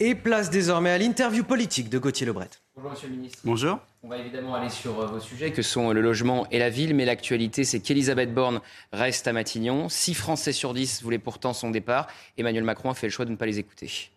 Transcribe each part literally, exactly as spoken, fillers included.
Et place désormais à l'interview politique de Gauthier Le Bret. Bonjour Monsieur le Ministre. Bonjour. On va évidemment aller sur vos sujets que sont le logement et la ville, mais l'actualité c'est qu'Elisabeth Borne reste à Matignon. Six Français sur dix voulaient pourtant son départ. Emmanuel Macron a fait le choix de ne pas les écouter.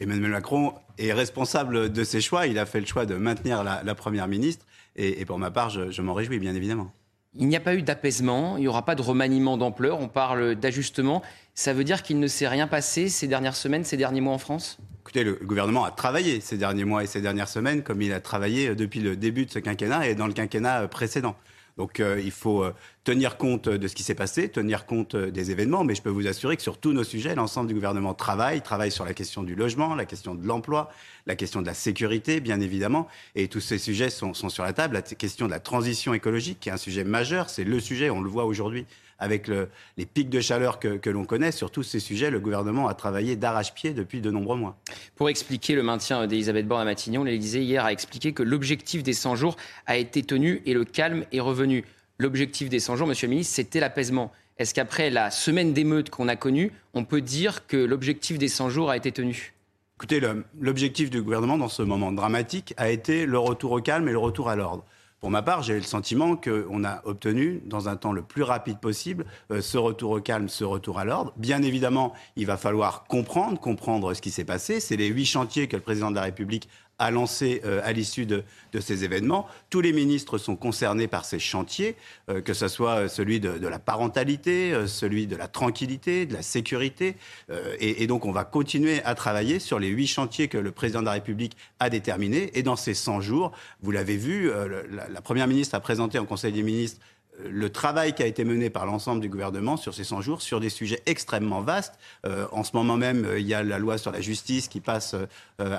Emmanuel Macron est responsable de ses choix. Il a fait le choix de maintenir la, la Première Ministre. Et, et pour ma part, je, je m'en réjouis bien évidemment. Il n'y a pas eu d'apaisement, il n'y aura pas de remaniement d'ampleur. On parle d'ajustement. Ça veut dire qu'il ne s'est rien passé ces dernières semaines, ces derniers mois en France ? Écoutez, le gouvernement a travaillé ces derniers mois et ces dernières semaines comme il a travaillé depuis le début de ce quinquennat et dans le quinquennat précédent. Donc euh, il faut euh, tenir compte de ce qui s'est passé, tenir compte euh, des événements, mais je peux vous assurer que sur tous nos sujets, l'ensemble du gouvernement travaille, travaille sur la question du logement, la question de l'emploi, la question de la sécurité, bien évidemment, et tous ces sujets sont, sont sur la table. La question de la transition écologique, qui est un sujet majeur, c'est le sujet, on le voit aujourd'hui, avec le, les pics de chaleur que, que l'on connaît. Sur tous ces sujets, le gouvernement a travaillé d'arrache-pied depuis de nombreux mois. Pour expliquer le maintien d'Elisabeth Borne à Matignon, l'Élysée hier a expliqué que l'objectif des cent jours a été tenu et le calme est revenu. L'objectif des cent jours, Monsieur le Ministre, c'était l'apaisement. Est-ce qu'après la semaine d'émeutes qu'on a connue, on peut dire que l'objectif des cent jours a été tenu ? Écoutez, le, l'objectif du gouvernement dans ce moment dramatique a été le retour au calme et le retour à l'ordre. Pour ma part, j'ai eu le sentiment qu'on a obtenu, dans un temps le plus rapide possible, euh, ce retour au calme, ce retour à l'ordre. Bien évidemment, il va falloir comprendre, comprendre ce qui s'est passé. C'est les huit chantiers que le président de la République a lancés euh, à l'issue de, de ces événements. Tous les ministres sont concernés par ces chantiers, euh, que ce soit celui de, de la parentalité, euh, celui de la tranquillité, de la sécurité. Euh, et, et donc, on va continuer à travailler sur les huit chantiers que le président de la République a déterminés. Et dans ces cent jours, vous l'avez vu, euh, la, La Première ministre a présenté en Conseil des ministres le travail qui a été mené par l'ensemble du gouvernement sur ces cent jours, sur des sujets extrêmement vastes. Euh, en ce moment même, il y a la loi sur la justice qui passe euh,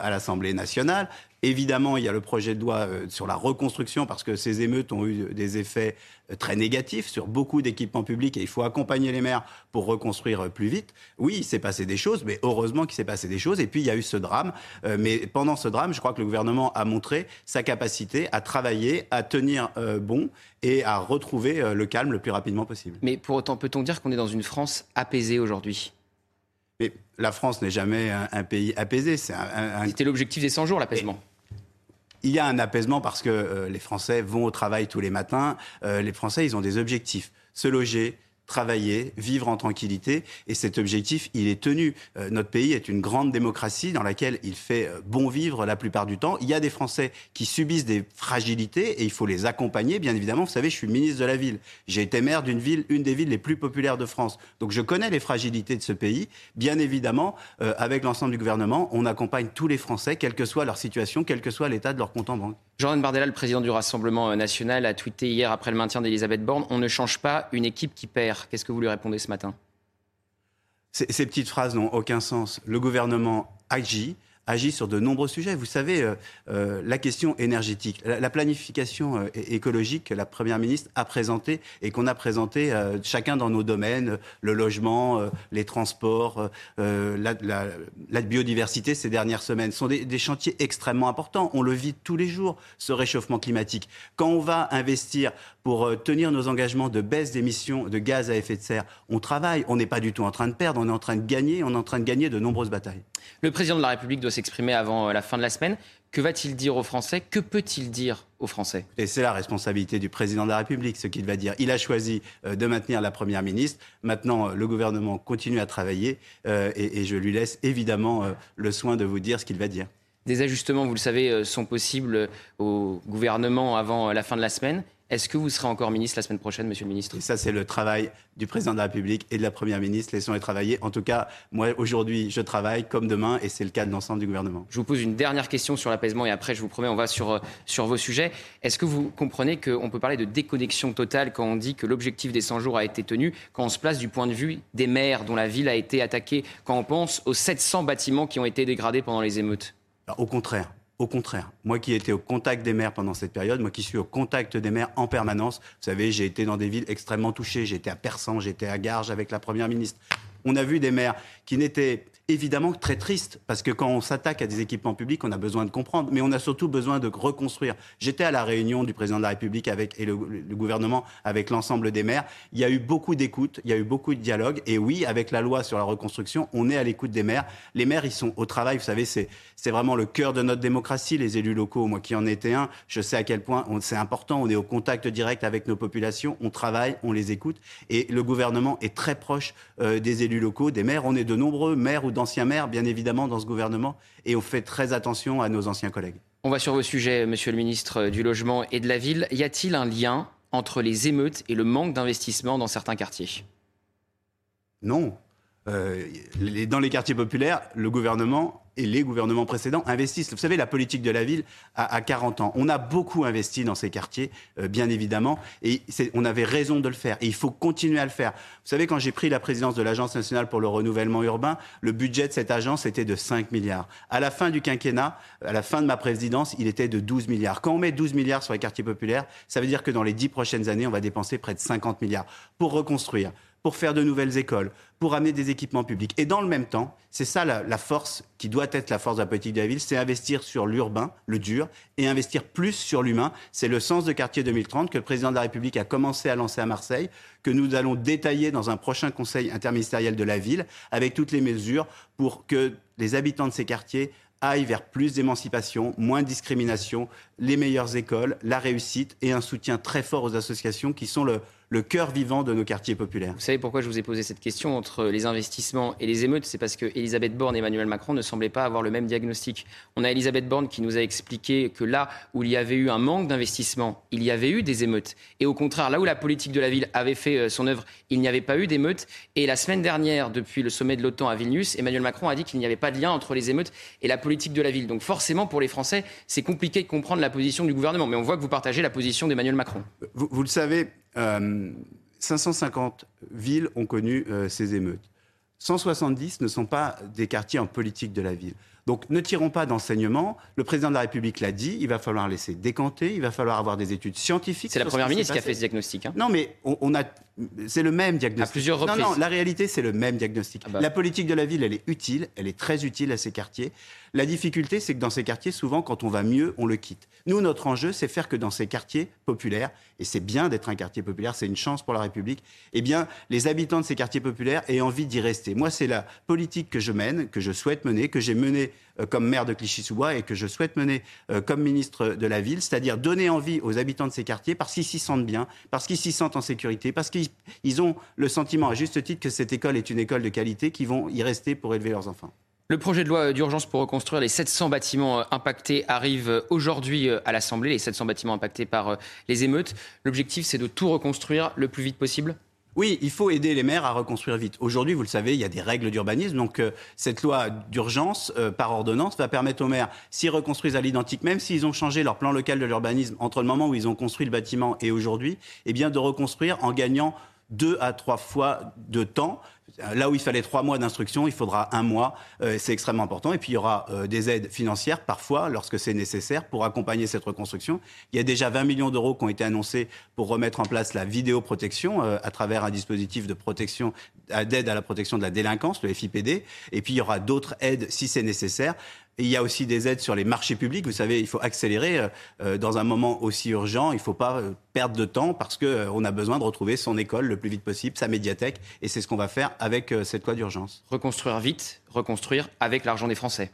à l'Assemblée nationale. Évidemment, il y a le projet de loi sur la reconstruction parce que ces émeutes ont eu des effets très négatifs sur beaucoup d'équipements publics et il faut accompagner les maires pour reconstruire plus vite. Oui, il s'est passé des choses, mais heureusement qu'il s'est passé des choses. Et puis, il y a eu ce drame. Mais pendant ce drame, je crois que le gouvernement a montré sa capacité à travailler, à tenir bon et à retrouver le calme le plus rapidement possible. Mais pour autant, peut-on dire qu'on est dans une France apaisée aujourd'hui ? Mais la France n'est jamais un, un pays apaisé. C'est un, un... C'était l'objectif des cent jours, l'apaisement. Et... Il y a un apaisement parce que euh, les Français vont au travail tous les matins. Euh, les Français, ils ont des objectifs. Se loger, travailler, vivre en tranquillité. Et cet objectif, il est tenu. Euh, notre pays est une grande démocratie dans laquelle il fait euh, bon vivre la plupart du temps. Il y a des Français qui subissent des fragilités et il faut les accompagner. Bien évidemment, vous savez, je suis ministre de la ville. J'ai été maire d'une ville, une des villes les plus populaires de France. Donc je connais les fragilités de ce pays. Bien évidemment, euh, avec l'ensemble du gouvernement, on accompagne tous les Français, quelle que soit leur situation, quel que soit l'état de leur compte en banque. Jordan Bardella, le président du Rassemblement national, a tweeté hier après le maintien d'Elisabeth Borne « On ne change pas une équipe qui perd ». Qu'est-ce que vous lui répondez ce matin ? Ces, ces petites phrases n'ont aucun sens. Le gouvernement agit, agit sur de nombreux sujets. Vous savez, euh, euh, la question énergétique, la, la planification euh, écologique que la Première ministre a présentée et qu'on a présentée euh, chacun dans nos domaines, le logement, euh, les transports, euh, la, la, la biodiversité ces dernières semaines, sont des, des chantiers extrêmement importants. On le vit tous les jours, ce réchauffement climatique. Quand on va investir pour tenir nos engagements de baisse d'émissions de gaz à effet de serre. On travaille, on n'est pas du tout en train de perdre, on est en train de gagner, on est en train de gagner de nombreuses batailles. Le président de la République doit s'exprimer avant la fin de la semaine. Que va-t-il dire aux Français ? Que peut-il dire aux Français ? Et c'est la responsabilité du président de la République, ce qu'il va dire. Il a choisi de maintenir la Première ministre. Maintenant, le gouvernement continue à travailler et je lui laisse évidemment le soin de vous dire ce qu'il va dire. Des ajustements, vous le savez, sont possibles au gouvernement avant la fin de la semaine. Est-ce que vous serez encore ministre la semaine prochaine, monsieur le ministre ? Et ça, c'est le travail du président de la République et de la première ministre. Laissons-les travailler. En tout cas, moi, aujourd'hui, je travaille comme demain et c'est le cas de l'ensemble du gouvernement. Je vous pose une dernière question sur l'apaisement et après, je vous promets, on va sur, sur vos sujets. Est-ce que vous comprenez qu'on peut parler de déconnexion totale quand on dit que l'objectif des cent jours a été tenu, quand on se place du point de vue des maires dont la ville a été attaquée, quand on pense aux sept cents bâtiments qui ont été dégradés pendant les émeutes ? Au contraire. Au contraire, moi qui étais au contact des maires pendant cette période, moi qui suis au contact des maires en permanence, vous savez, j'ai été dans des villes extrêmement touchées, j'étais à Persan, j'étais à Garges avec la Première ministre. On a vu des maires qui n'étaient évidemment très tristes, parce que quand on s'attaque à des équipements publics, on a besoin de comprendre, mais on a surtout besoin de reconstruire. J'étais à la réunion du président de la République avec, et le, le gouvernement avec l'ensemble des maires. Il y a eu beaucoup d'écoute, il y a eu beaucoup de dialogue, et oui, avec la loi sur la reconstruction, on est à l'écoute des maires. Les maires, ils sont au travail, vous savez, c'est, c'est vraiment le cœur de notre démocratie, les élus locaux. Moi qui en étais un, je sais à quel point on, c'est important, on est au contact direct avec nos populations, on travaille, on les écoute, et le gouvernement est très proche euh, des élus locaux, des maires. On est de nombreux maires ou d'anciens maires, bien évidemment, dans ce gouvernement. Et on fait très attention à nos anciens collègues. On va sur vos sujets, monsieur le ministre du Logement et de la Ville. Y a-t-il un lien entre les émeutes et le manque d'investissement dans certains quartiers ? Non. Euh, les, dans les quartiers populaires, le gouvernement et les gouvernements précédents investissent. Vous savez, la politique de la ville a, a quarante ans. On a beaucoup investi dans ces quartiers, euh, bien évidemment, et c'est, on avait raison de le faire. Et il faut continuer à le faire. Vous savez, quand j'ai pris la présidence de l'Agence nationale pour le renouvellement urbain, le budget de cette agence était de cinq milliards. À la fin du quinquennat, à la fin de ma présidence, il était de douze milliards. Quand on met douze milliards sur les quartiers populaires, ça veut dire que dans les dix prochaines années, on va dépenser près de cinquante milliards pour reconstruire, pour faire de nouvelles écoles, pour amener des équipements publics. Et dans le même temps, c'est ça la, la force qui doit être la force de la politique de la ville, c'est investir sur l'urbain, le dur, et investir plus sur l'humain. C'est le sens de Quartier deux mille trente que le président de la République a commencé à lancer à Marseille, que nous allons détailler dans un prochain conseil interministériel de la ville, avec toutes les mesures pour que les habitants de ces quartiers aillent vers plus d'émancipation, moins de discrimination, les meilleures écoles, la réussite et un soutien très fort aux associations qui sont le, le cœur vivant de nos quartiers populaires. Vous savez pourquoi je vous ai posé cette question entre les investissements et les émeutes ? C'est parce que Elisabeth Borne et Emmanuel Macron ne semblaient pas avoir le même diagnostic. On a Elisabeth Borne qui nous a expliqué que là où il y avait eu un manque d'investissement, il y avait eu des émeutes. Et au contraire, là où la politique de la ville avait fait son œuvre, il n'y avait pas eu d'émeutes. Et la semaine dernière, depuis le sommet de l'OTAN à Vilnius, Emmanuel Macron a dit qu'il n'y avait pas de lien entre les émeutes et la politique de la ville. Donc forcément, pour les Français, c'est compliqué de comprendre la position du gouvernement. Mais on voit que vous partagez la position d'Emmanuel Macron. Vous, vous le savez... Euh, cinq cent cinquante villes ont connu euh, ces émeutes. cent soixante-dix ne sont pas des quartiers en politique de la ville. Donc ne tirons pas d'enseignement. Le président de la République l'a dit, il va falloir laisser décanter, il va falloir avoir des études scientifiques. C'est la Première ministre qui a fait ce diagnostic. Hein. Non mais on, on a... C'est le même diagnostic. À plusieurs reprises. Non, non, la réalité, c'est le même diagnostic. Ah bah. La politique de la ville, elle est utile, elle est très utile à ces quartiers. La difficulté, c'est que dans ces quartiers, souvent, quand on va mieux, on le quitte. Nous, notre enjeu, c'est faire que dans ces quartiers populaires, et c'est bien d'être un quartier populaire, c'est une chance pour la République, eh bien, les habitants de ces quartiers populaires aient envie d'y rester. Moi, c'est la politique que je mène, que je souhaite mener, que j'ai menée euh, comme maire de Clichy-sous-Bois et que je souhaite mener euh, comme ministre de la Ville, c'est-à-dire donner envie aux habitants de ces quartiers parce qu'ils s'y sentent bien, parce qu'ils s'y sentent en sécurité, parce qu'ils Ils ont le sentiment, à juste titre, que cette école est une école de qualité, qu'ils vont y rester pour élever leurs enfants. Le projet de loi d'urgence pour reconstruire les sept cents bâtiments impactés arrive aujourd'hui à l'Assemblée, les sept cents bâtiments impactés par les émeutes. L'objectif, c'est de tout reconstruire le plus vite possible ? Oui, il faut aider les maires à reconstruire vite. Aujourd'hui, vous le savez, il y a des règles d'urbanisme. Donc, euh, cette loi d'urgence, euh, par ordonnance, va permettre aux maires, s'ils reconstruisent à l'identique, même s'ils ont changé leur plan local de l'urbanisme entre le moment où ils ont construit le bâtiment et aujourd'hui, eh bien, de reconstruire en gagnant deux à trois fois de temps. Là où il fallait trois mois d'instruction, il faudra un mois. Euh, c'est extrêmement important. Et puis, il y aura euh, des aides financières, parfois, lorsque c'est nécessaire, pour accompagner cette reconstruction. Il y a déjà vingt millions d'euros qui ont été annoncés pour remettre en place la vidéoprotection euh, à travers un dispositif de protection, d'aide à la protection de la délinquance, le F I P D. Et puis, il y aura d'autres aides si c'est nécessaire. Et il y a aussi des aides sur les marchés publics. Vous savez, il faut accélérer euh, dans un moment aussi urgent. Il ne faut pas euh, perdre de temps parce qu'on euh, a besoin de retrouver son école le plus vite possible, sa médiathèque. Et c'est ce qu'on va faire avec euh, cette loi d'urgence. Reconstruire vite, reconstruire avec l'argent des Français.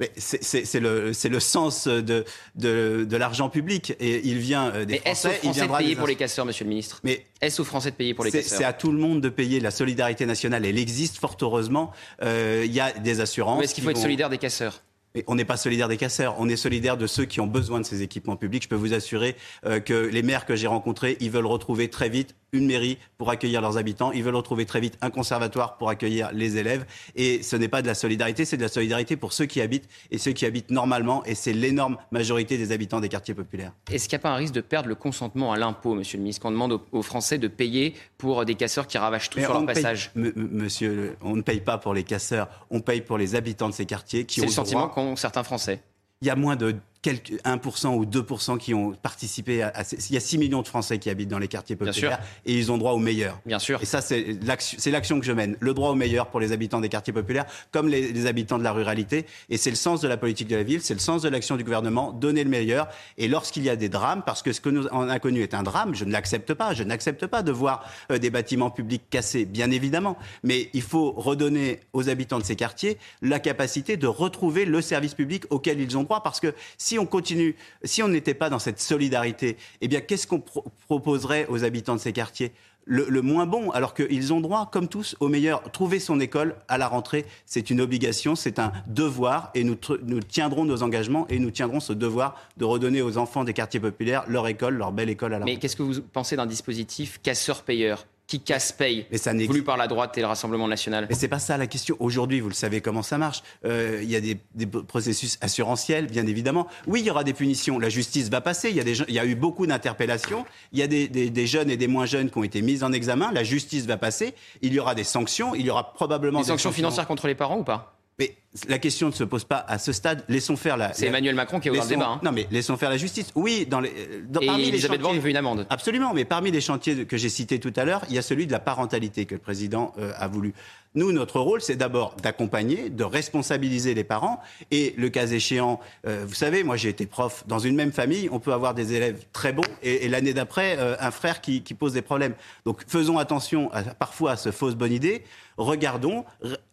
Mais c'est, c'est, c'est, le, c'est le sens de, de, de l'argent public. Et il vient des Mais Français. Est-ce aux Français il de payer des... pour les casseurs, monsieur le ministre ? Mais est-ce aux Français de payer pour les c'est, casseurs ? C'est à tout le monde de payer. La solidarité nationale, elle existe fort heureusement. Il euh, y a des assurances. Mais est-ce qu'il faut vont... être solidaire des casseurs ? Mais on n'est pas solidaire des casseurs, on est solidaire de ceux qui ont besoin de ces équipements publics. Je peux vous assurer euh, que les maires que j'ai rencontrés, ils veulent retrouver très vite une mairie pour accueillir leurs habitants, ils veulent retrouver très vite un conservatoire pour accueillir les élèves. Et ce n'est pas de la solidarité, c'est de la solidarité pour ceux qui habitent et ceux qui habitent normalement. Et c'est l'énorme majorité des habitants des quartiers populaires. Est-ce qu'il n'y a pas un risque de perdre le consentement à l'impôt, monsieur le ministre, qu'on demande aux Français de payer pour des casseurs qui ravagent tout mais sur leur passage ? M- monsieur, on ne paye pas pour les casseurs, on paye pour les habitants de ces quartiers qui ont le droit. C'est le sentiment qu'ont certains Français. Il y a moins de quelques un pour cent ou deux pour cent qui ont participé à, à il y a six millions de Français qui habitent dans les quartiers populaires et ils ont droit au meilleur. Bien sûr. Et ça c'est l'action, c'est l'action que je mène, le droit au meilleur pour les habitants des quartiers populaires comme les, les habitants de la ruralité, et c'est le sens de la politique de la ville, c'est le sens de l'action du gouvernement, donner le meilleur. Et lorsqu'il y a des drames, parce que ce que nous on a connu est un drame, je ne l'accepte pas, je n'accepte pas de voir euh, des bâtiments publics cassés bien évidemment, mais il faut redonner aux habitants de ces quartiers la capacité de retrouver le service public auquel ils ont droit, parce que si on continue, si on n'était pas dans cette solidarité, eh bien, qu'est-ce qu'on pro- proposerait aux habitants de ces quartiers ? Le, le moins bon, alors qu'ils ont droit, comme tous, au meilleur. Trouver son école à la rentrée, c'est une obligation, c'est un devoir, et nous, tr- nous tiendrons nos engagements et nous tiendrons ce devoir de redonner aux enfants des quartiers populaires leur école, leur belle école à la rentrée. Mais qu'est-ce que vous pensez d'un dispositif casseur-payeur ? Qui casse paye, voulu par la droite et le Rassemblement national. Mais c'est pas ça la question. Aujourd'hui, vous le savez comment ça marche. Euh, il y a des, des processus assurantiels, bien évidemment. Oui, il y aura des punitions. La justice va passer. Il y a, des, il y a eu beaucoup d'interpellations. Il y a des, des, des jeunes et des moins jeunes qui ont été mis en examen. La justice va passer. Il y aura des sanctions. Il y aura probablement des, des sanctions, sanctions financières contre les parents ou pas ? Mais la question ne se pose pas à ce stade. Laissons faire la... C'est la, Emmanuel Macron qui est au laissons, débat. Hein. Non, mais laissons faire la justice. Oui, dans les... Dans, et parmi Elisabeth Borne veut une amende. Absolument, mais parmi les chantiers que j'ai cités tout à l'heure, il y a celui de la parentalité que le président euh, a voulu. Nous, notre rôle, c'est d'abord d'accompagner, de responsabiliser les parents. Et le cas échéant, euh, vous savez, moi j'ai été prof. Dans une même famille, on peut avoir des élèves très bons et, et l'année d'après, euh, un frère qui, qui pose des problèmes. Donc faisons attention à, parfois à ce fausse bonne idée. Regardons,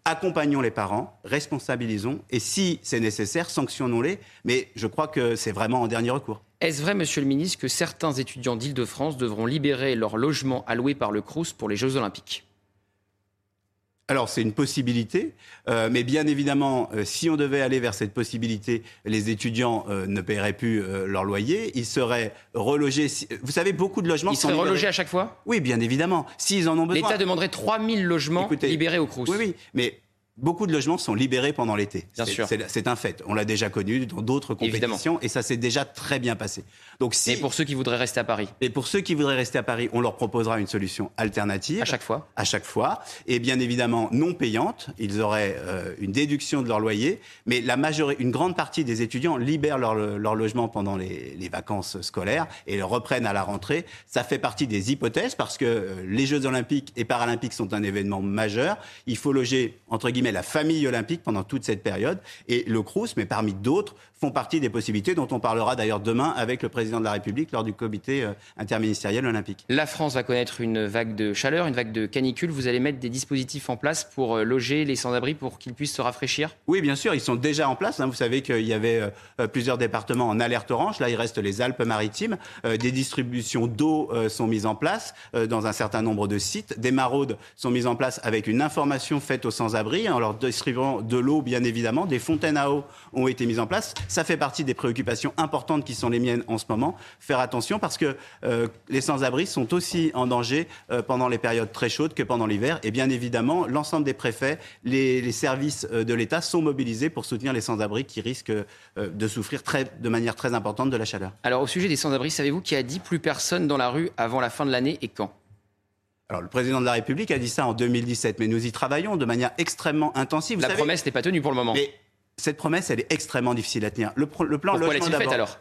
accompagnons les parents, responsabilisons, et si c'est nécessaire, sanctionnons-les, mais je crois que c'est vraiment en dernier recours. Est-ce vrai, monsieur le ministre, que certains étudiants d'Île-de-France devront libérer leur logement alloué par le Crous pour les Jeux Olympiques ? Alors c'est une possibilité, euh, mais bien évidemment, euh, si on devait aller vers cette possibilité, les étudiants euh, ne paieraient plus euh, leur loyer, ils seraient relogés. Si... Vous savez, beaucoup de logements ils sont libérés. Ils seraient relogés à chaque fois ? Oui, bien évidemment, s'ils en ont besoin. L'État demanderait trois mille logements Écoutez, libérés au Crous. Oui, oui, mais beaucoup de logements sont libérés pendant l'été. Bien c'est, sûr. C'est, c'est un fait. On l'a déjà connu dans d'autres compétitions évidemment. Et ça s'est déjà très bien passé. Donc, si, et pour ceux qui voudraient rester à Paris. Et pour ceux qui voudraient rester à Paris, on leur proposera une solution alternative. À chaque fois. À chaque fois. Et bien évidemment non payante. Ils auraient euh, une déduction de leur loyer. Mais la majorité, une grande partie des étudiants libèrent leur, leur logement pendant les, les vacances scolaires et le reprennent à la rentrée. Ça fait partie des hypothèses parce que euh, les Jeux Olympiques et Paralympiques sont un événement majeur. Il faut loger, entre guillemets, la famille olympique pendant toute cette période, et le Crous, mais parmi d'autres, font partie des possibilités dont on parlera d'ailleurs demain avec le président de la République lors du comité interministériel olympique. La France va connaître une vague de chaleur, une vague de canicule. Vous allez mettre des dispositifs en place pour loger les sans-abri pour qu'ils puissent se rafraîchir ? Oui, bien sûr, ils sont déjà en place. Hein. Vous savez qu'il y avait euh, plusieurs départements en alerte orange. Là, il reste les Alpes-Maritimes. Euh, des distributions d'eau euh, sont mises en place euh, dans un certain nombre de sites. Des maraudes sont mises en place avec une information faite aux sans-abri, hein, en leur distribuant de l'eau, bien évidemment. Des fontaines à eau ont été mises en place. Ça fait partie des préoccupations importantes qui sont les miennes en ce moment. Faire attention parce que euh, les sans-abri sont aussi en danger euh, pendant les périodes très chaudes que pendant l'hiver. Et bien évidemment, l'ensemble des préfets, les, les services de l'État sont mobilisés pour soutenir les sans-abri qui risquent euh, de souffrir très, de manière très importante de la chaleur. Alors au sujet des sans-abri, savez-vous qui a dit plus personne dans la rue avant la fin de l'année et quand ? Alors, le président de la République a dit ça en deux mille dix-sept, mais nous y travaillons de manière extrêmement intensive. Vous la savez, promesse n'est pas tenue pour le moment. Mais cette promesse, elle est extrêmement difficile à tenir. Le, pro, le plan Pourquoi logement l'a-t-il fait alors ?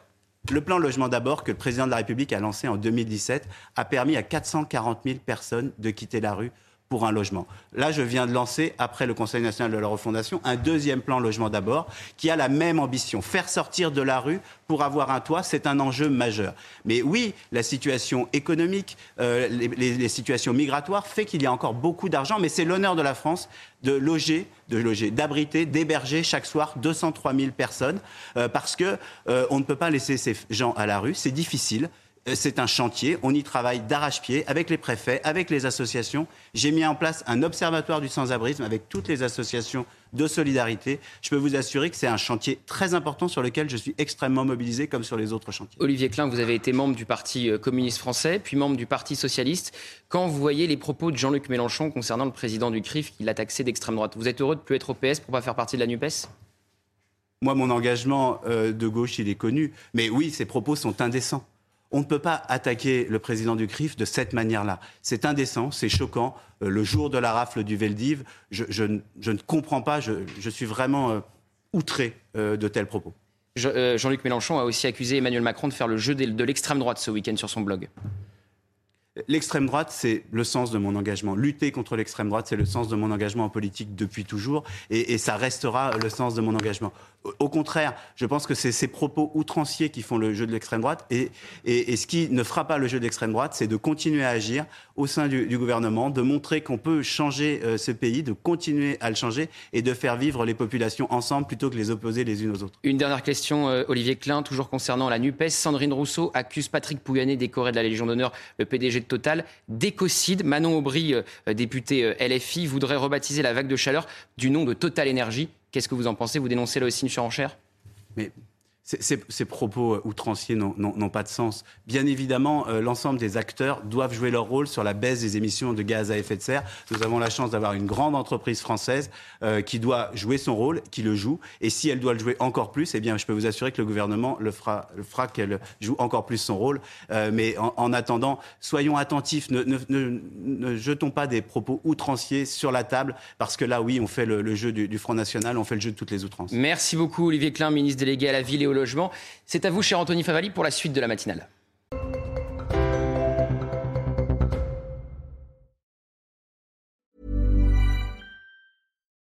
Le plan logement d'abord que le président de la République a lancé en deux mille dix-sept a permis à quatre cent quarante mille personnes de quitter la rue pour un logement. Là, je viens de lancer, après le Conseil national de la refondation, un deuxième plan logement d'abord qui a la même ambition. Faire sortir de la rue pour avoir un toit, c'est un enjeu majeur. Mais oui, la situation économique, euh, les, les, les situations migratoires fait qu'il y a encore beaucoup d'argent, mais c'est l'honneur de la France de loger, de loger, d'abriter, d'héberger chaque soir deux cent trois mille personnes euh, parce que euh, on ne peut pas laisser ces gens à la rue, c'est difficile. C'est un chantier, on y travaille d'arrache-pied avec les préfets, avec les associations. J'ai mis en place un observatoire du sans-abrisme avec toutes les associations de solidarité. Je peux vous assurer que c'est un chantier très important sur lequel je suis extrêmement mobilisé comme sur les autres chantiers. Olivier Klein, vous avez été membre du Parti communiste français, puis membre du Parti socialiste. Quand vous voyez les propos de Jean-Luc Mélenchon concernant le président du C R I F qui l'a taxé d'extrême droite, vous êtes heureux de ne plus être au P S pour ne pas faire partie de la NUPES ? Moi, mon engagement euh, de gauche, il est connu. Mais oui, ces propos sont indécents. On ne peut pas attaquer le président du C R I F de cette manière-là. C'est indécent, c'est choquant. Euh, le jour de la rafle du Vel d'Hiv, je, je, je ne comprends pas, je, je suis vraiment euh, outré euh, de tels propos. Je, euh, Jean-Luc Mélenchon a aussi accusé Emmanuel Macron de faire le jeu de, de l'extrême droite ce week-end sur son blog. L'extrême droite, c'est le sens de mon engagement. Lutter contre l'extrême droite, c'est le sens de mon engagement en politique depuis toujours. Et, et ça restera le sens de mon engagement. Au, au contraire, je pense que c'est ces propos outranciers qui font le jeu de l'extrême droite. Et, et, et ce qui ne fera pas le jeu de l'extrême droite, c'est de continuer à agir au sein du, du gouvernement, de montrer qu'on peut changer euh, ce pays, de continuer à le changer et de faire vivre les populations ensemble plutôt que les opposer les unes aux autres. Une dernière question, euh, Olivier Klein, toujours concernant la NUPES. Sandrine Rousseau accuse Patrick Pouyanné, décoré de la Légion d'honneur, le P D G Total, d'écocide. Manon Aubry, euh, députée euh, L F I, voudrait rebaptiser la vague de chaleur du nom de Total Énergie. Qu'est-ce que vous en pensez ? Vous dénoncez là aussi une surenchère ? Mais c'est, c'est, ces propos euh, outranciers n'ont, n'ont, n'ont pas de sens. Bien évidemment, euh, l'ensemble des acteurs doivent jouer leur rôle sur la baisse des émissions de gaz à effet de serre. Nous avons la chance d'avoir une grande entreprise française euh, qui doit jouer son rôle, qui le joue. Et si elle doit le jouer encore plus, eh bien, je peux vous assurer que le gouvernement le fera, le fera qu'elle joue encore plus son rôle. Euh, mais en, en attendant, soyons attentifs, ne, ne, ne, ne jetons pas des propos outranciers sur la table, parce que là, oui, on fait le, le jeu du, du Front National, on fait le jeu de toutes les outrances. Merci beaucoup, Olivier Klein, ministre délégué à la Ville et au Logement. C'est à vous, cher Anthony Favalli, pour la suite de la matinale.